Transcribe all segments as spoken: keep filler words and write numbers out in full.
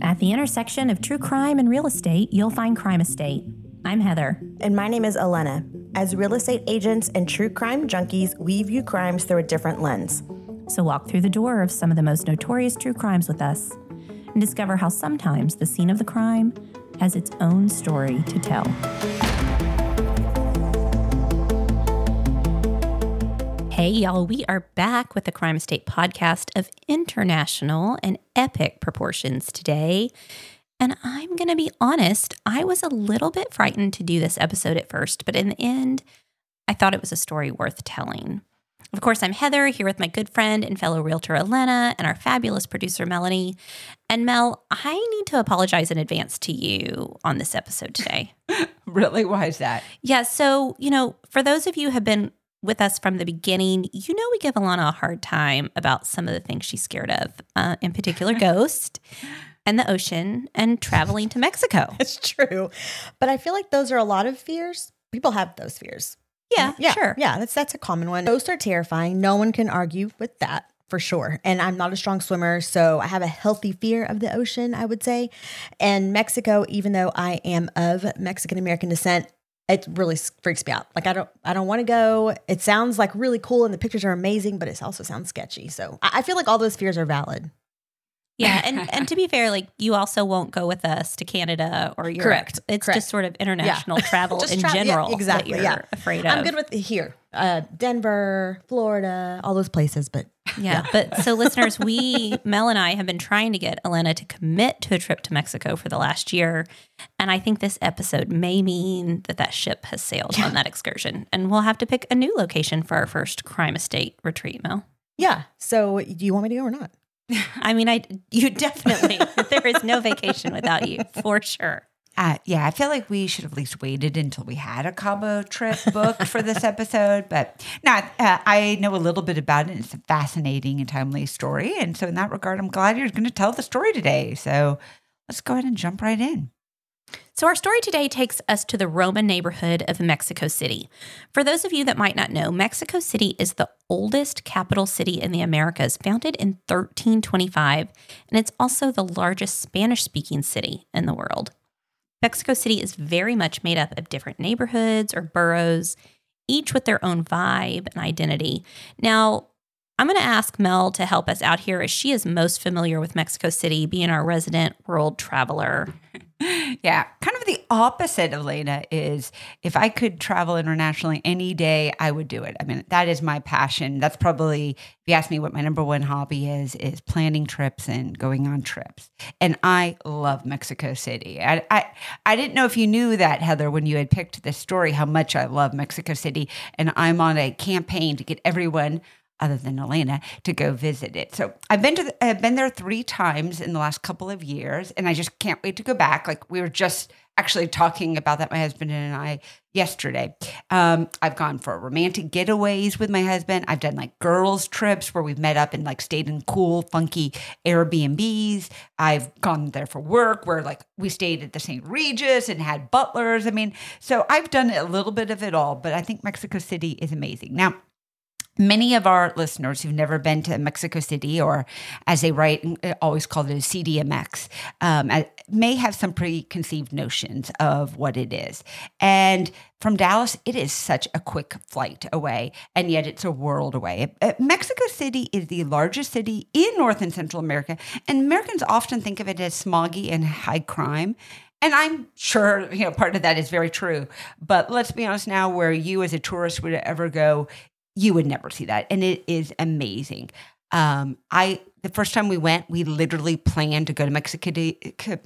At the intersection of true crime and real estate, you'll find Crime Estate. I'm Heather. And my name is Elena. As real estate agents and true crime junkies, we view crimes through a different lens. So walk through the door of some of the most notorious true crimes with us and discover how sometimes the scene of the crime has its own story to tell. Hey, y'all, we are back with the Crime Estate podcast of international and epic proportions today. And I'm going to be honest, I was a little bit frightened to do this episode at first, but in the end, I thought it was a story worth telling. Of course, I'm Heather, here with my good friend and fellow realtor, Elena, and our fabulous producer, Melanie. And Mel, I need to apologize in advance to you on this episode today. Really? Why is that? Yeah. So, you know, for those of you who have been with us from the beginning, you know we give Alana a hard time about some of the things she's scared of, uh, in particular ghosts and the ocean and traveling to Mexico. It's true. But I feel like those are a lot of fears. People have those fears. Yeah, yeah, sure. Yeah, that's that's a common one. Ghosts are terrifying. No one can argue with that for sure. And I'm not a strong swimmer, so I have a healthy fear of the ocean, I would say. And Mexico, even though I am of Mexican-American descent, it really freaks me out. Like I don't I don't want to go. It sounds like really cool and the pictures are amazing, but it also sounds sketchy. So I, I feel like all those fears are valid. Yeah, and, and to be fair, like you also won't go with us to Canada or Europe. Correct. It's Correct. just sort of international yeah. travel in tra- general yeah, exactly, that you're yeah. afraid of. I'm good with here, uh, Denver, Florida, all those places. But yeah, yeah. but so listeners, we Mel and I have been trying to get Elena to commit to a trip to Mexico for the last year, and I think this episode may mean that that ship has sailed yeah. on that excursion, and we'll have to pick a new location for our first Crime Estate retreat. Mel. Yeah. So do you want me to go or not? I mean, I you definitely, there is no vacation without you, for sure. Uh, yeah, I feel like we should have at least waited until we had a Cabo trip booked for this episode. But no, uh, I know a little bit about it. It's a fascinating and timely story. And so in that regard, I'm glad you're going to tell the story today. So let's go ahead and jump right in. So our story today takes us to the Roma neighborhood of Mexico City. For those of you that might not know, Mexico City is the oldest capital city in the Americas, founded in thirteen twenty-five, and it's also the largest Spanish-speaking city in the world. Mexico City is very much made up of different neighborhoods or boroughs, each with their own vibe and identity. Now, I'm going to ask Mel to help us out here as she is most familiar with Mexico City, being our resident world traveler. Yeah, kind of the opposite of Lena is if I could travel internationally any day, I would do it. I mean, that is my passion. That's probably, if you ask me what my number one hobby is, is planning trips and going on trips. And I love Mexico City. I I, I didn't know if you knew that, Heather, when you had picked this story, how much I love Mexico City. And I'm on a campaign to get everyone other than Elena, to go visit it. So I've been to the, I've been there three times in the last couple of years, and I just can't wait to go back. Like we were just actually talking about that, my husband and I, yesterday. Um, I've gone for romantic getaways with my husband. I've done like girls trips where we've met up and like stayed in cool, funky Airbnbs. I've gone there for work where like we stayed at the Saint Regis and had butlers. I mean, so I've done a little bit of it all, but I think Mexico City is amazing. Now, many of our listeners who've never been to Mexico City, or as they write, always call it a C D M X, um, may have some preconceived notions of what it is. And from Dallas, it is such a quick flight away, and yet it's a world away. Mexico City is the largest city in North and Central America, and Americans often think of it as smoggy and high crime. And I'm sure, you know, part of that is very true. But let's be honest now, where you as a tourist would ever go, you would never see that. And it is amazing. Um, I the first time we went, we literally planned to go to Mexico,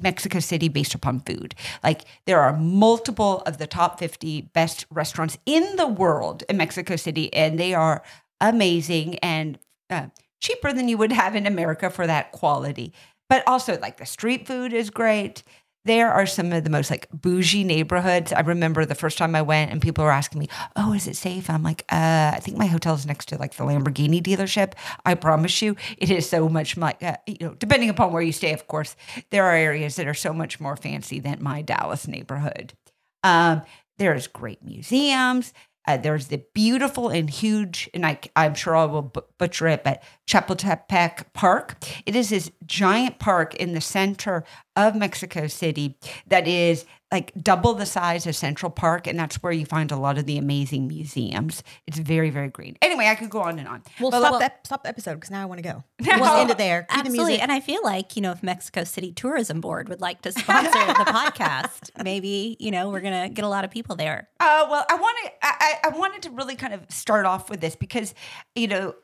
Mexico City based upon food. Like there are multiple of the top fifty best restaurants in the world in Mexico City, and they are amazing and uh, cheaper than you would have in America for that quality. But also like the street food is great. There are some of the most like bougie neighborhoods. I remember the first time I went and people were asking me, oh, is it safe? And I'm like, uh, I think my hotel's next to like the Lamborghini dealership. I promise you, it is so much like, uh, you know, depending upon where you stay, of course, there are areas that are so much more fancy than my Dallas neighborhood. Um, there is great museums. Uh, there's the beautiful and huge, and I, I'm sure I will butcher it, but Chapultepec Park. It is this giant park in the center of Mexico City that is like double the size of Central Park, and that's where you find a lot of the amazing museums. It's very, very green. Anyway, I could go on and on. We'll stop, well, that, stop the episode because now I want to go. We'll no. end it there. Keep Absolutely. The music. And I feel like, you know, if Mexico City Tourism Board would like to sponsor the podcast, maybe, you know, we're going to get a lot of people there. Uh, well, I want to, I, I wanted to really kind of start off with this because, you know,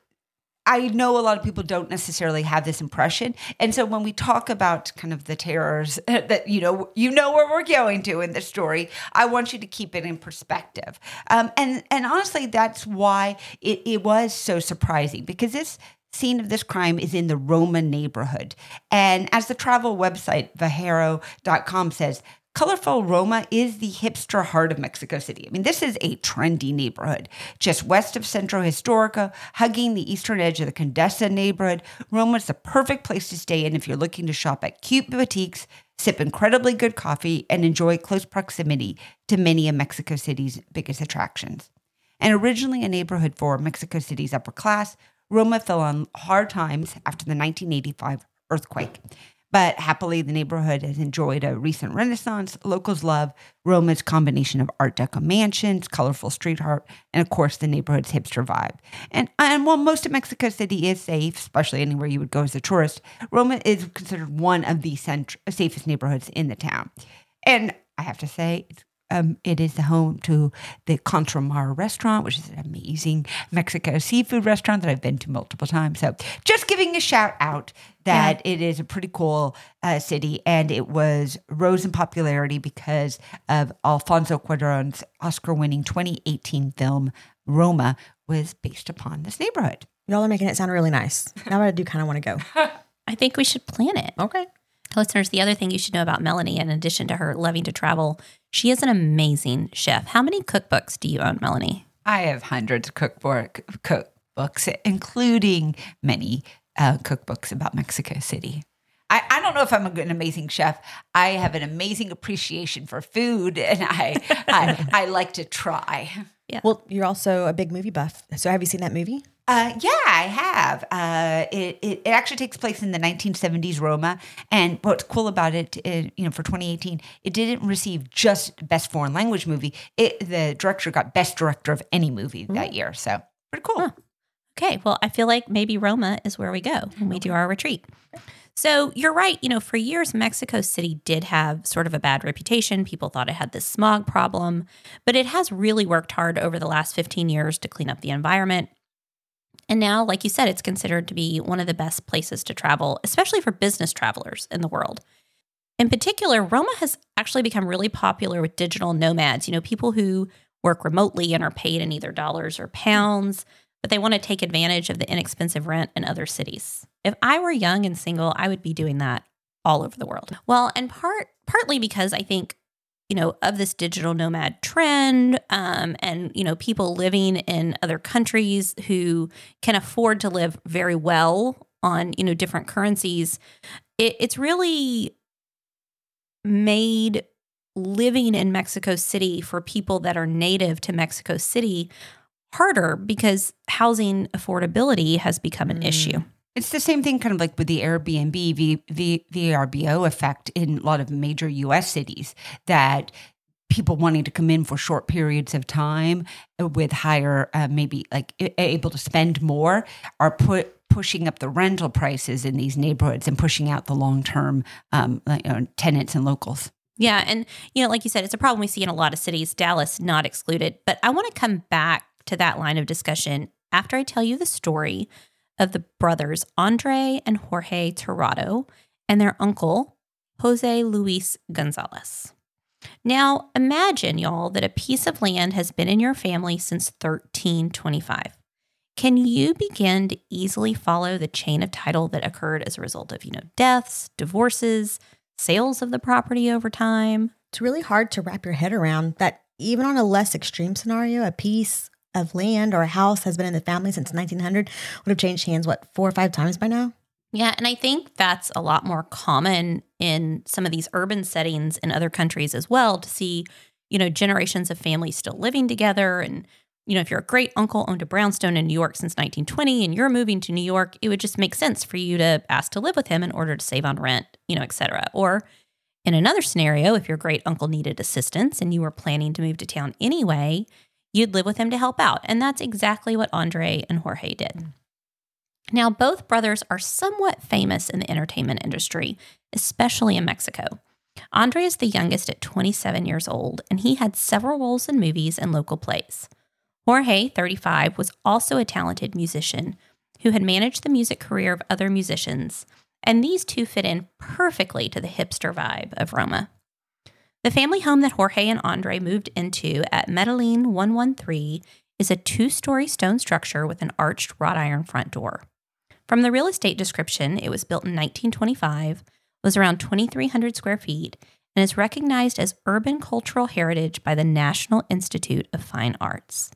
I know a lot of people don't necessarily have this impression. And so when we talk about kind of the terrors that, you know, you know where we're going to in the story, I want you to keep it in perspective. Um, and, and honestly, that's why it, it was so surprising, because this scene of this crime is in the Roma neighborhood. And as the travel website Vahero dot com says, colorful Roma is the hipster heart of Mexico City. I mean, this is a trendy neighborhood. Just west of Centro Histórico, hugging the eastern edge of the Condesa neighborhood, Roma is the perfect place to stay in if you're looking to shop at cute boutiques, sip incredibly good coffee, and enjoy close proximity to many of Mexico City's biggest attractions. And originally a neighborhood for Mexico City's upper class, Roma fell on hard times after the nineteen eighty-five earthquake. But happily, the neighborhood has enjoyed a recent renaissance. Locals love Roma's combination of Art Deco mansions, colorful street art, and, of course, the neighborhood's hipster vibe. And, and while most of Mexico City is safe, especially anywhere you would go as a tourist, Roma is considered one of the cent- safest neighborhoods in the town. And I have to say, it's Um, it is the home to the Contramar restaurant, which is an amazing Mexico seafood restaurant that I've been to multiple times. So just giving a shout out that yeah. it is a pretty cool uh, city, and it was rose in popularity because of Alfonso Cuarón's Oscar-winning twenty eighteen film Roma was based upon this neighborhood. Y'all are making it sound really nice. Now I do kind of want to go. I think we should plan it. Okay. Listeners, the other thing you should know about Melanie, in addition to her loving to travel, she is an amazing chef. How many cookbooks do you own, Melanie? I have hundreds of cookbook, cookbooks, including many uh, cookbooks about Mexico City. I, I don't know if I'm an amazing chef. I have an amazing appreciation for food, and I I, I like to try. Yeah. Well, you're also a big movie buff. So have you seen that movie? Uh, yeah, I have. Uh, it, it it actually takes place in the nineteen seventies Roma, and what's cool about it, it, you know, for twenty eighteen, it didn't receive just Best Foreign Language Movie. It, the director got Best Director of any movie mm-hmm. that year, so pretty cool. Huh. Okay, well, I feel like maybe Roma is where we go when we do our retreat. So you're right. You know, for years, Mexico City did have sort of a bad reputation. People thought it had this smog problem, but it has really worked hard over the last fifteen years to clean up the environment. And now, like you said, it's considered to be one of the best places to travel, especially for business travelers in the world. In particular, Roma has actually become really popular with digital nomads, you know, people who work remotely and are paid in either dollars or pounds, but they want to take advantage of the inexpensive rent in other cities. If I were young and single, I would be doing that all over the world. Well, and part partly because I think, you know, of this digital nomad trend um, and, you know, people living in other countries who can afford to live very well on, you know, different currencies, it, it's really made living in Mexico City for people that are native to Mexico City harder because housing affordability has become an mm. issue. It's the same thing kind of like with the Airbnb, the v- v- VRBO effect in a lot of major U S cities, that people wanting to come in for short periods of time with higher, uh, maybe like able to spend more, are put pushing up the rental prices in these neighborhoods and pushing out the long-term um, you know, tenants and locals. Yeah. And, you know, like you said, it's a problem we see in a lot of cities, Dallas not excluded. But I want to come back to that line of discussion after I tell you the story of the brothers Andre and Jorge Tirado and their uncle, Jose Luis Gonzalez. Now, imagine, y'all, that a piece of land has been in your family since thirteen twenty-five. Can you begin to easily follow the chain of title that occurred as a result of, you know, deaths, divorces, sales of the property over time? It's really hard to wrap your head around that even on a less extreme scenario, a piece of land or a house has been in the family since nineteen hundred would have changed hands, what, four or five times by now? Yeah. And I think that's a lot more common in some of these urban settings in other countries as well, to see, you know, generations of families still living together and You know, if your great uncle owned a brownstone in New York since nineteen twenty and you're moving to New York, it would just make sense for you to ask to live with him in order to save on rent, you know, et cetera. Or in another scenario, if your great uncle needed assistance and you were planning to move to town anyway, you'd live with him to help out. And that's exactly what Andre and Jorge did. Now, both brothers are somewhat famous in the entertainment industry, especially in Mexico. Andre is the youngest at twenty-seven years old, and he had several roles in movies and local plays. Jorge, thirty-five, was also a talented musician who had managed the music career of other musicians, and these two fit in perfectly to the hipster vibe of Roma. The family home that Jorge and Andre moved into at Medellín one one three is a two-story stone structure with an arched wrought iron front door. From the real estate description, it was built in nineteen twenty-five, was around twenty-three hundred square feet, and is recognized as urban cultural heritage by the National Institute of Fine Arts.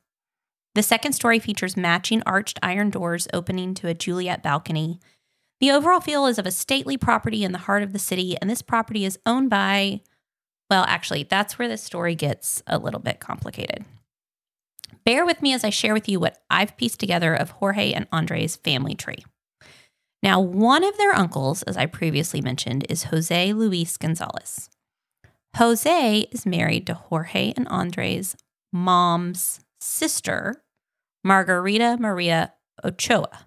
The second story features matching arched iron doors opening to a Juliet balcony. The overall feel is of a stately property in the heart of the city, and this property is owned by, well, actually, that's where the story gets a little bit complicated. Bear with me as I share with you what I've pieced together of Jorge and Andre's family tree. Now, one of their uncles, as I previously mentioned, is Jose Luis Gonzalez. Jose is married to Jorge and Andre's mom's sister, Margarita Maria Ochoa.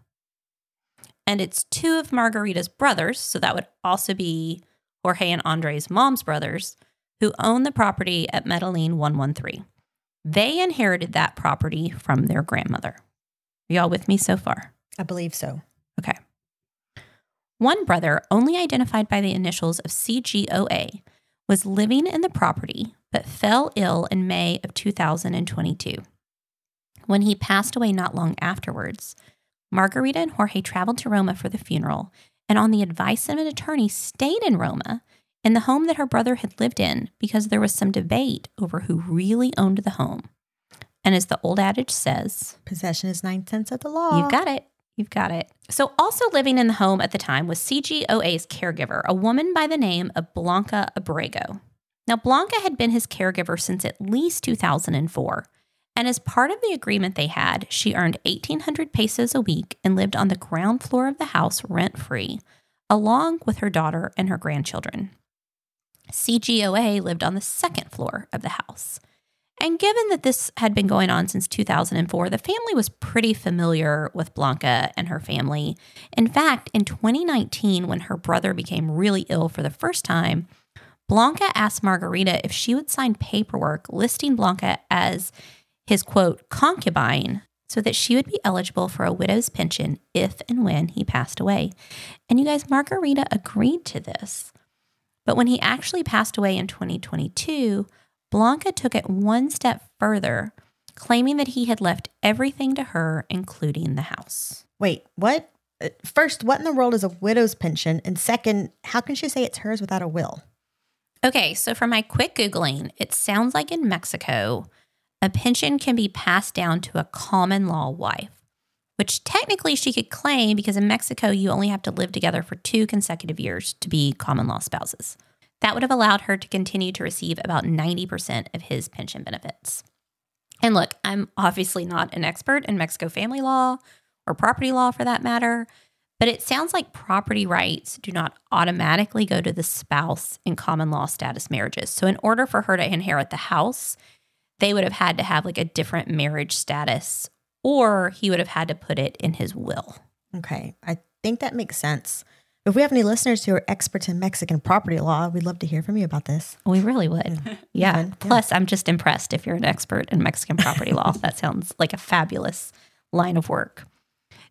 And it's two of Margarita's brothers, so that would also be Jorge and Andre's mom's brothers, who own the property at Medellín one one three. They inherited that property from their grandmother. Are y'all with me so far? I believe so. Okay. One brother, only identified by the initials of C G O A, was living in the property but fell ill in May of two thousand twenty-two. When he passed away not long afterwards, Margarita and Jorge traveled to Roma for the funeral and, on the advice of an attorney, stayed in Roma in the home that her brother had lived in because there was some debate over who really owned the home. And as the old adage says, possession is nine tenths of the law. You've got it. You've got it. So also living in the home at the time was C G O A's caregiver, a woman by the name of Blanca Abrego. Now, Blanca had been his caregiver since at least two thousand four. And as part of the agreement they had, she earned eighteen hundred pesos a week and lived on the ground floor of the house rent-free, along with her daughter and her grandchildren. C G O A lived on the second floor of the house. And given that this had been going on since two thousand four, the family was pretty familiar with Blanca and her family. In fact, in twenty nineteen, when her brother became really ill for the first time, Blanca asked Margarita if she would sign paperwork listing Blanca as his, quote, concubine, so that she would be eligible for a widow's pension if and when he passed away. And you guys, Margarita agreed to this. But when he actually passed away in twenty twenty-two, Blanca took it one step further, claiming that he had left everything to her, including the house. Wait, what? First, what in the world is a widow's pension? And second, how can she say it's hers without a will? Okay, so for my quick Googling, it sounds like in Mexico, a pension can be passed down to a common law wife, which technically she could claim because in Mexico, you only have to live together for two consecutive years to be common law spouses. That would have allowed her to continue to receive about ninety percent of his pension benefits. And look, I'm obviously not an expert in Mexico family law or property law for that matter, but it sounds like property rights do not automatically go to the spouse in common law status marriages. So in order for her to inherit the house, they would have had to have like a different marriage status, or he would have had to put it in his will. Okay, I think that makes sense. If we have any listeners who are experts in Mexican property law, we'd love to hear from you about this. We really would. Yeah. yeah. yeah. Plus, I'm just impressed if you're an expert in Mexican property law. That sounds like a fabulous line of work.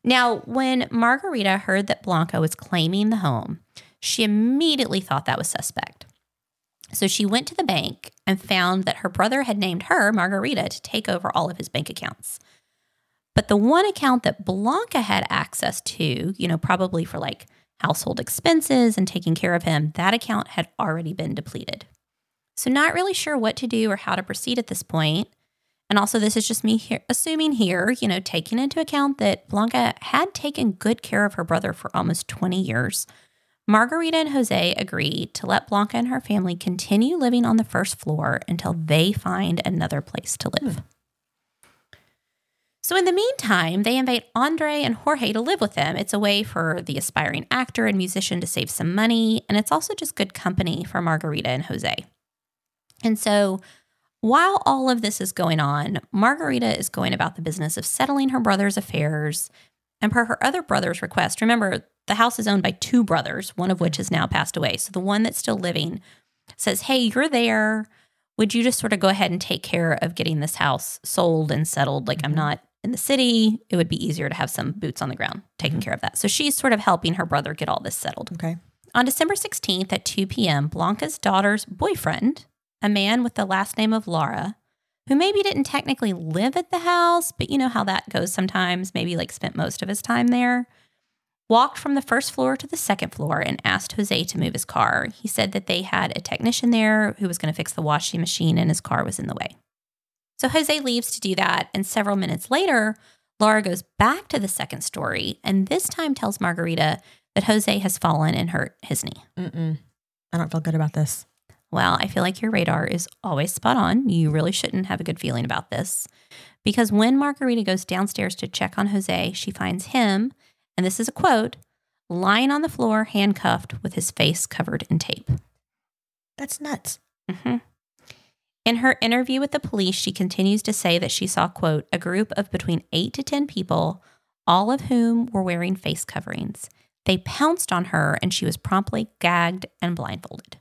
Now, when Margarita heard that Blanca was claiming the home, she immediately thought that was suspect. So she went to the bank and found that her brother had named her, Margarita, to take over all of his bank accounts. But the one account that Blanca had access to, you know, probably for like household expenses and taking care of him, that account had already been depleted. So not really sure what to do or how to proceed at this point. And also, this is just me here, assuming here, you know, taking into account that Blanca had taken good care of her brother for almost twenty years. Margarita and Jose agreed to let Blanca and her family continue living on the first floor until they find another place to live. Hmm. So in the meantime, they invite Andre and Jorge to live with them. It's a way for the aspiring actor and musician to save some money, and it's also just good company for Margarita and Jose. And so while all of this is going on, Margarita is going about the business of settling her brother's affairs. And per her other brother's request, remember, the house is owned by two brothers, one of which has now passed away. So the one that's still living says, hey, you're there. Would you just sort of go ahead and take care of getting this house sold and settled? Like, I'm not in the city. It would be easier to have some boots on the ground taking care of that. So she's sort of helping her brother get all this settled. Okay. On December sixteenth at two p.m., Blanca's daughter's boyfriend, a man with the last name of Lara, who maybe didn't technically live at the house, but you know how that goes sometimes, maybe like spent most of his time there, walked from the first floor to the second floor and asked Jose to move his car. He said that they had a technician there who was going to fix the washing machine and his car was in the way. So Jose leaves to do that, and several minutes later, Lara goes back to the second story and this time tells Margarita that Jose has fallen and hurt his knee. Mm-mm. I don't feel good about this. Well, I feel like your radar is always spot on. You really shouldn't have a good feeling about this. Because when Margarita goes downstairs to check on Jose, she finds him, and this is a quote, lying on the floor, handcuffed, with his face covered in tape. That's nuts. Mm-hmm. In her interview with the police, she continues to say that she saw, quote, a group of between eight to ten people, all of whom were wearing face coverings. They pounced on her, and she was promptly gagged and blindfolded.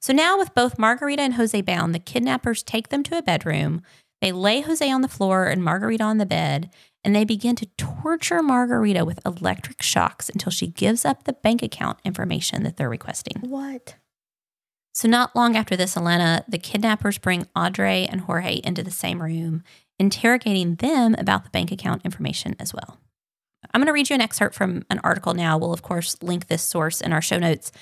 So now with both Margarita and Jose bound, the kidnappers take them to a bedroom. They lay Jose on the floor and Margarita on the bed, and they begin to torture Margarita with electric shocks until she gives up the bank account information that they're requesting. What? So not long after this, Elena, the kidnappers bring Andre and Jorge into the same room, interrogating them about the bank account information as well. I'm going to read you an excerpt from an article now. We'll, of course, link this source in our show notes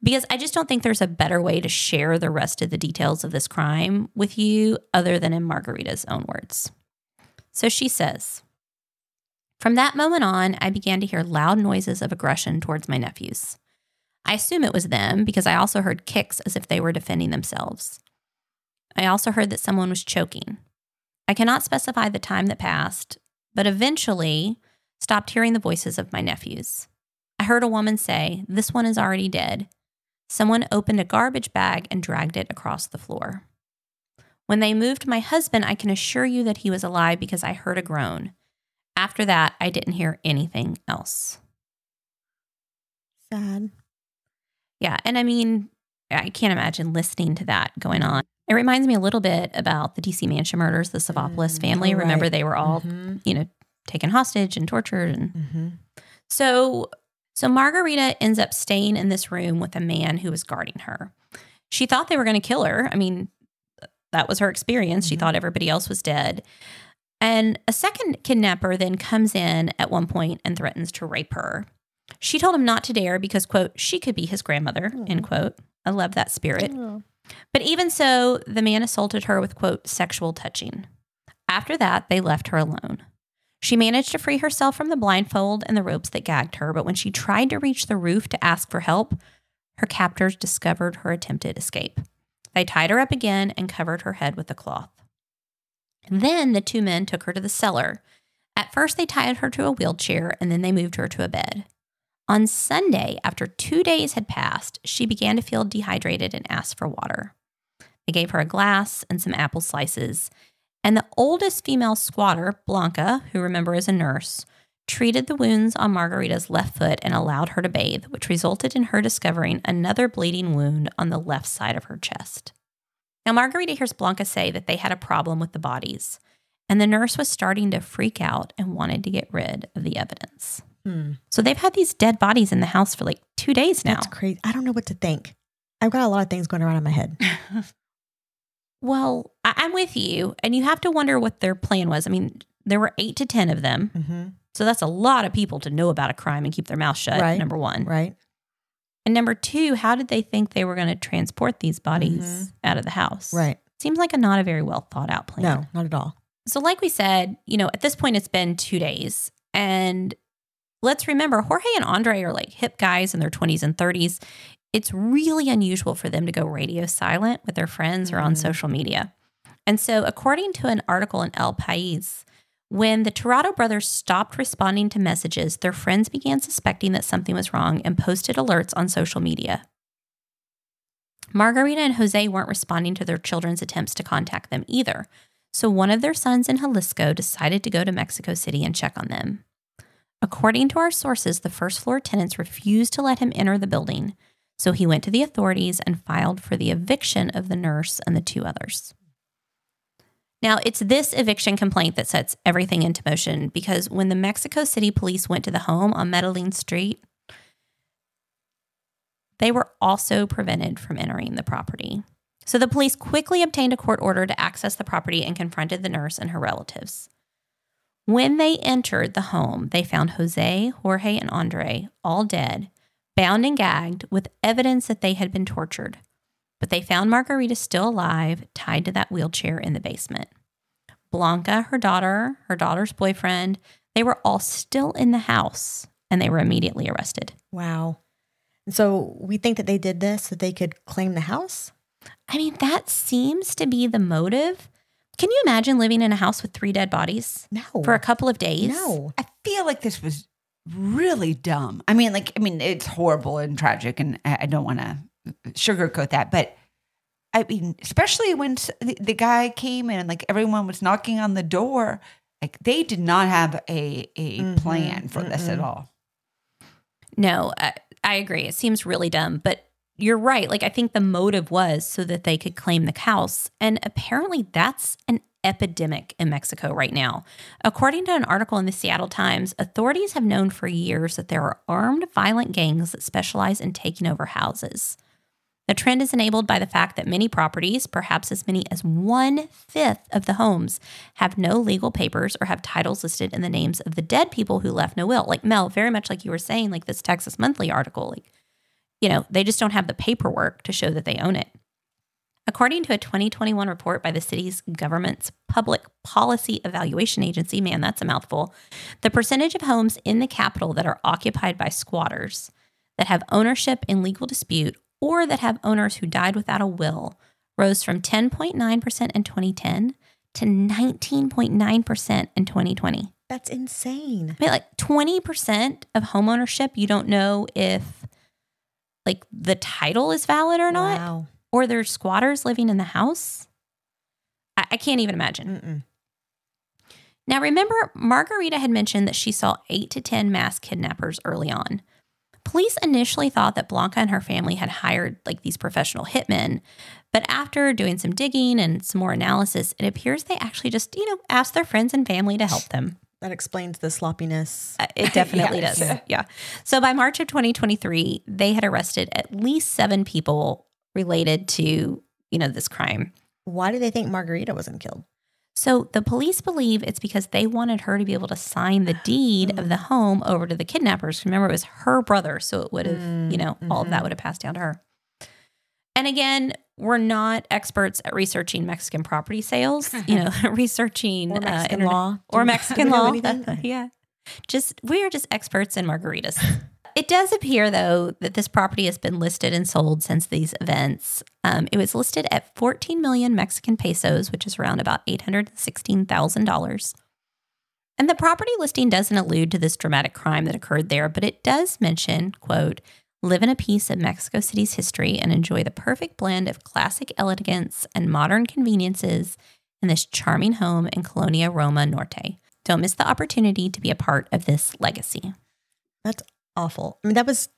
because I just don't think there's a better way to share the rest of the details of this crime with you other than in Margarita's own words. So she says, from that moment on, I began to hear loud noises of aggression towards my nephews. I assume it was them because I also heard kicks as if they were defending themselves. I also heard that someone was choking. I cannot specify the time that passed, but eventually stopped hearing the voices of my nephews. I heard a woman say, this one is already dead. Someone opened a garbage bag and dragged it across the floor. When they moved my husband, I can assure you that he was alive because I heard a groan. After that, I didn't hear anything else. Sad. Yeah, and I mean, I can't imagine listening to that going on. It reminds me a little bit about the D C mansion murders, the Savopoulos mm, family. Right. Remember, they were all, mm-hmm. you know, taken hostage and tortured. And mm-hmm. so, so Margarita ends up staying in this room with a man who was guarding her. She thought they were going to kill her. I mean, that was her experience. Mm-hmm. She thought everybody else was dead. And a second kidnapper then comes in at one point and threatens to rape her. She told him not to dare because, quote, she could be his grandmother, mm. end quote. I love that spirit. Mm. But even so, the man assaulted her with, quote, sexual touching. After that, they left her alone. She managed to free herself from the blindfold and the ropes that gagged her, but when she tried to reach the roof to ask for help, her captors discovered her attempted escape. They tied her up again and covered her head with a cloth. Then the two men took her to the cellar. At first, they tied her to a wheelchair, and then they moved her to a bed. On Sunday, after two days had passed, she began to feel dehydrated and asked for water. They gave her a glass and some apple slices. And the oldest female squatter, Blanca, who remember is a nurse, treated the wounds on Margarita's left foot and allowed her to bathe, which resulted in her discovering another bleeding wound on the left side of her chest. Now, Margarita hears Blanca say that they had a problem with the bodies, and the nurse was starting to freak out and wanted to get rid of the evidence. Hmm. So they've had these dead bodies in the house for like two days now. That's crazy. I don't know what to think. I've got a lot of things going around in my head. Well, I- I'm with you, and you have to wonder what their plan was. I mean, there were eight to ten of them, mm-hmm. so that's a lot of people to know about a crime and keep their mouth shut, right. number one. Right. And number two, how did they think they were going to transport these bodies mm-hmm. out of the house? Right. Seems like a not a very well thought out plan. No, not at all. So like we said, you know, at this point, it's been two days, and let's remember, Jorge and Andre are like hip guys in their twenties and thirties. It's really unusual for them to go radio silent with their friends or on mm. social media. And so according to an article in El País, When the Tirado brothers stopped responding to messages, their friends began suspecting that something was wrong and posted alerts on social media. Margarita and Jose weren't responding to their children's attempts to contact them either, so one of their sons in Jalisco decided to go to Mexico City and check on them. According to our sources, the first-floor tenants refused to let him enter the building, so he went to the authorities and filed for the eviction of the nurse and the two others. Now, it's this eviction complaint that sets everything into motion, because when the Mexico City police went to the home on Medellín Street, they were also prevented from entering the property. So the police quickly obtained a court order to access the property and confronted the nurse and her relatives. When they entered the home, they found Jose, Jorge, and Andre all dead, bound and gagged, with evidence that they had been tortured. But they found Margarita still alive, tied to that wheelchair in the basement. Blanca, her daughter, her daughter's boyfriend, they were all still in the house, and they were immediately arrested. Wow. And so we think that they did this so they could claim the house? I mean, that seems to be the motive. Can you imagine living in a house with three dead bodies? No. For a couple of days? No. I feel like this was really dumb. I mean, like, I mean, it's horrible and tragic, and I don't want to sugarcoat that, but I mean, especially when the, the guy came in and like everyone was knocking on the door, like they did not have a a mm-hmm. plan for mm-hmm. this at all. No, I, I agree. It seems really dumb, but you're right. Like, I think the motive was so that they could claim the house, and apparently that's an epidemic in Mexico right now. According to an article in the Seattle Times, authorities have known for years that there are armed, violent gangs that specialize in taking over houses. The trend is enabled by the fact that many properties, perhaps as many as one-fifth of the homes, have no legal papers or have titles listed in the names of the dead people who left no will. Like, Mel, very much like you were saying, like this Texas Monthly article, like, you know, they just don't have the paperwork to show that they own it. According to a twenty twenty-one report by the city's government's Public Policy Evaluation Agency, man, that's a mouthful, the percentage of homes in the capital that are occupied by squatters, that have ownership in legal dispute, or that have owners who died without a will, rose from ten point nine percent in twenty ten to nineteen point nine percent in twenty twenty. That's insane. I mean, like twenty percent of homeownership, you don't know if like the title is valid or not. Wow. Or there's squatters living in the house. I, I can't even imagine. Mm-mm. Now, remember, Margarita had mentioned that she saw eight to ten mass kidnappers early on. Police initially thought that Blanca and her family had hired like these professional hitmen, but after doing some digging and some more analysis, it appears they actually just, you know, asked their friends and family to help them. That explains the sloppiness. Uh, it definitely yes. does. Yeah. yeah. So by March of twenty twenty-three, they had arrested at least seven people related to, you know, this crime. Why do they think Margarita wasn't killed? So the police believe it's because they wanted her to be able to sign the deed mm. of the home over to the kidnappers. Remember, it was her brother, so it would have, mm. you know, mm-hmm. all of that would have passed down to her. And again, we're not experts at researching Mexican property sales, you know, researching or Mexican uh, internet, law or Mexican law. yeah, just we are just experts in margaritas. It does appear, though, that this property has been listed and sold since these events. Um, it was listed at fourteen million Mexican pesos, which is around about eight hundred sixteen thousand dollars. And the property listing doesn't allude to this dramatic crime that occurred there, but it does mention, quote, "Live in a piece of Mexico City's history and enjoy the perfect blend of classic elegance and modern conveniences in this charming home in Colonia Roma Norte. Don't miss the opportunity to be a part of this legacy." That's awful. I mean, that was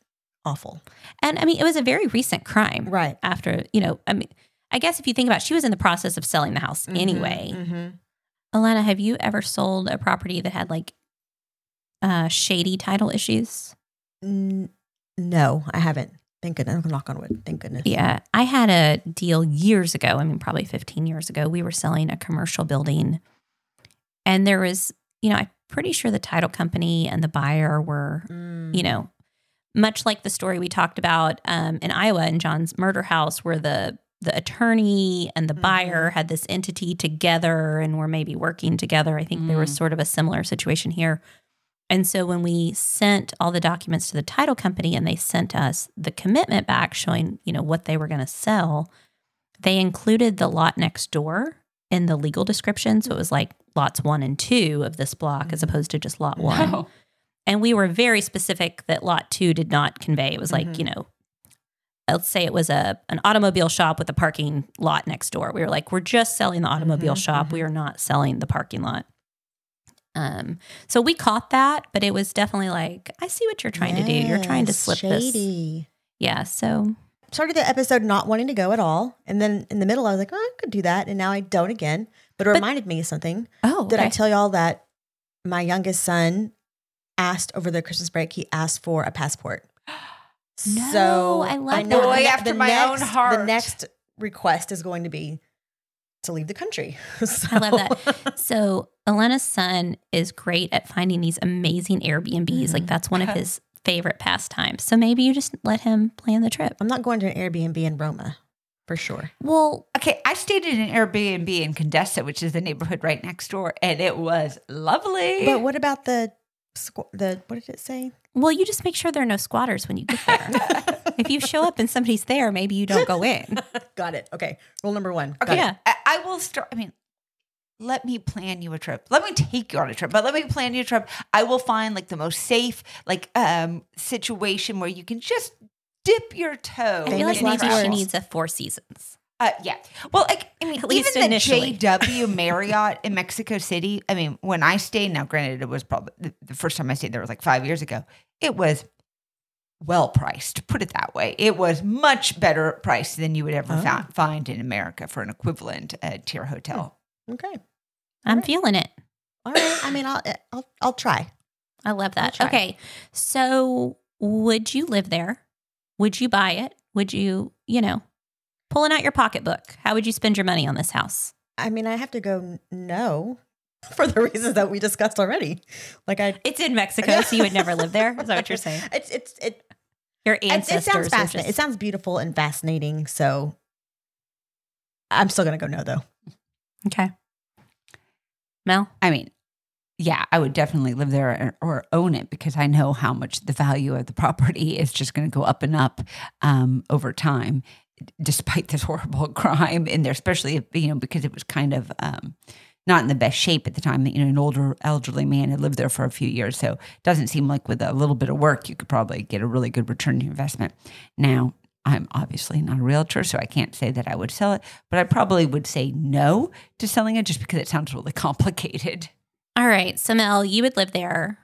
awful. And I mean, it was a very recent crime. Right. After, you know, I mean, I guess if you think about it, she was in the process of selling the house mm-hmm, anyway. Mm-hmm. Alana, have you ever sold a property that had like uh, shady title issues? N- no, I haven't. Thank goodness. I'm going to knock on wood. Thank goodness. Yeah. I had a deal years ago. I mean, probably fifteen years ago. We were selling a commercial building, and there was, you know, I pretty sure the title company and the buyer were, mm. you know, much like the story we talked about um, in Iowa in John's murder house, where the the attorney and the mm. buyer had this entity together and were maybe working together. I think mm. there was sort of a similar situation here. And so when we sent all the documents to the title company and they sent us the commitment back showing, you know, what they were going to sell, they included the lot next door in the legal description. So it was like lots one and two of this block as opposed to just lot one. Wow. And we were very specific that lot two did not convey. It was like, mm-hmm. you know, let's say it was a an automobile shop with a parking lot next door. We were like, we're just selling the automobile mm-hmm. shop. Mm-hmm. We are not selling the parking lot. Um, so we caught that, but it was definitely like, I see what you're trying yes, to do. You're trying to slip shady. This. Yeah. So started the episode not wanting to go at all. And then in the middle, I was like, oh, I could do that. And now I don't again. But it but, reminded me of something. Oh, did okay. I tell y'all that my youngest son asked over the Christmas break, he asked for a passport. No, so I love I know that. After the my next, own heart. The next request is going to be to leave the country. So. I love that. So Elena's son is great at finding these amazing Airbnbs. Mm-hmm. Like that's one of his favorite pastimes. So maybe you just let him plan the trip. I'm not going to an Airbnb in Roma. For sure. Well, okay. I stayed in an Airbnb in Condesa, which is the neighborhood right next door, and it was lovely. But what about the the what did it say? Well, you just make sure there are no squatters when you get there. If you show up and somebody's there, maybe you don't go in. Got it. Okay. Rule number one. Okay. Yeah. I, I will start. I mean, let me plan you a trip. Let me take you on a trip, but let me plan you a trip. I will find like the most safe like um situation where you can just. Dip your toe. I feel like maybe she needs a Four Seasons. Uh, yeah. Well, like, I mean, at least even initially. The J W Marriott in Mexico City. I mean, when I stayed, now granted, it was probably the first time I stayed there was like five years ago. It was well priced, put it that way. It was much better priced than you would ever oh. found, find in America for an equivalent uh, tier hotel. Okay, All I'm right. feeling it. All right. I mean, I'll I'll I'll try. I love that. Okay, so would you live there? Would you buy it? Would you, you know, pulling out your pocketbook? How would you spend your money on this house? I mean, I have to go no for the reasons that we discussed already. Like I, it's in Mexico, so you would never live there. Is that what you're saying? It's it's it. Your ancestors. It, it sounds fascinating. Just... It sounds beautiful and fascinating. So I'm still gonna go no though. Okay. Mel, I mean. Yeah, I would definitely live there or, or own it because I know how much the value of the property is just going to go up and up um, over time, despite this horrible crime in there, especially, you know, because it was kind of um, not in the best shape at the time. You know, an older elderly man had lived there for a few years. So it doesn't seem like with a little bit of work, you could probably get a really good return on your investment. Now, I'm obviously not a realtor, so I can't say that I would sell it, but I probably would say no to selling it just because it sounds really complicated. All right. So Mel, you would live there.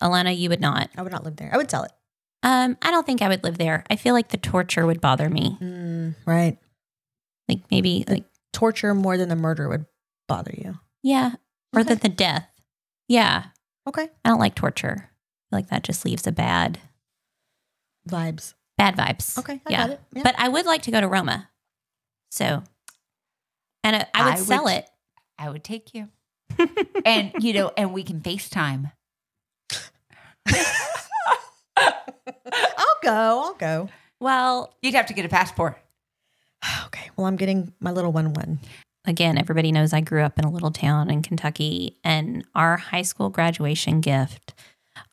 Alana, you would not. I would not live there. I would sell it. Um, I don't think I would live there. I feel like the torture would bother me. Mm, right. Like maybe the like torture more than the murder would bother you. Yeah. Or okay. than the death. Yeah. Okay. I don't like torture. I feel like that just leaves a bad vibes. Bad vibes. Okay. I yeah. got it. Yeah. But I would like to go to Roma. So, and I, I would I sell would, it. I would take you. And, you know, and we can FaceTime. I'll go. I'll go. Well, you'd have to get a passport. Okay. Well, I'm getting my little one one. Again, everybody knows I grew up in a little town in Kentucky, and our high school graduation gift,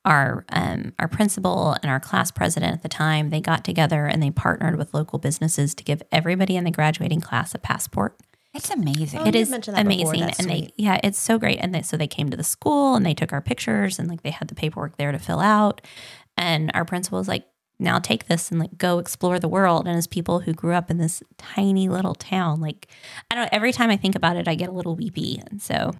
our um, our principal and our class president at the time, they got together and they partnered with local businesses to give everybody in the graduating class a passport. It's amazing. Oh, it is amazing. And sweet. they, yeah, it's so great. And they, so they came to the school and they took our pictures and like they had the paperwork there to fill out. And our principal was like, now take this and like go explore the world. And as people who grew up in this tiny little town, like, I don't know, every time I think about it, I get a little weepy. And so,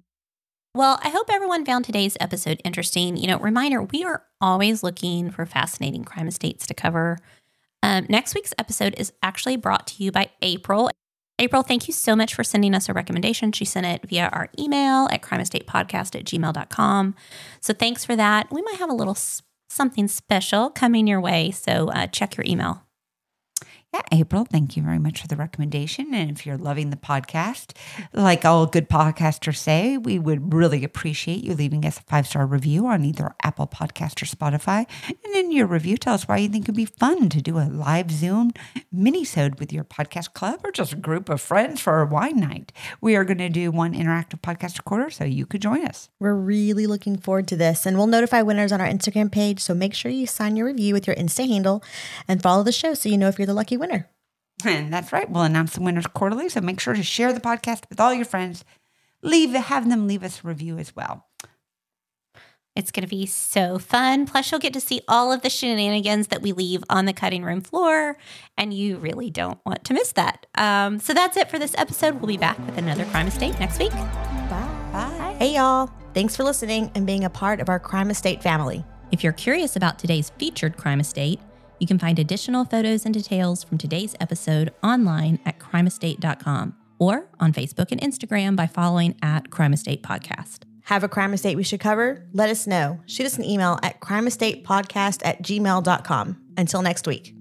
well, I hope everyone found today's episode interesting. You know, reminder, we are always looking for fascinating crime estates to cover. Um, next week's episode is actually brought to you by April. April, thank you so much for sending us a recommendation. She sent it via our email at crimeestatepodcast at gmail dot com. So thanks for that. We might have a little something special coming your way, so uh, check your email. Yeah, April, thank you very much for the recommendation. And if you're loving the podcast, like all good podcasters say, we would really appreciate you leaving us a five-star review on either Apple Podcast or Spotify. And in your review, tell us why you think it would be fun to do a live Zoom mini-sode with your podcast club or just a group of friends for a wine night. We are going to do one interactive podcast a quarter, so you could join us. We're really looking forward to this. And we'll notify winners on our Instagram page, so make sure you sign your review with your Insta handle and follow the show so you know if you're the lucky winner. And that's right. We'll announce the winners quarterly, so make sure to share the podcast with all your friends leave have them leave us a review as well. It's going to be so fun. Plus, you'll get to see all of the shenanigans that we leave on the cutting room floor, and you really don't want to miss that. Um, so that's it for this episode. We'll be back with another Crime Estate next week. Bye. Bye. Hey, y'all. Thanks for listening and being a part of our Crime Estate family. If you're curious about today's featured Crime Estate, you can find additional photos and details from today's episode online at crime estate dot com or on Facebook and Instagram by following at Crime Estate Podcast. Have a crime estate we should cover? Let us know. Shoot us an email at crimeestatepodcast at gmail dot com. Until next week.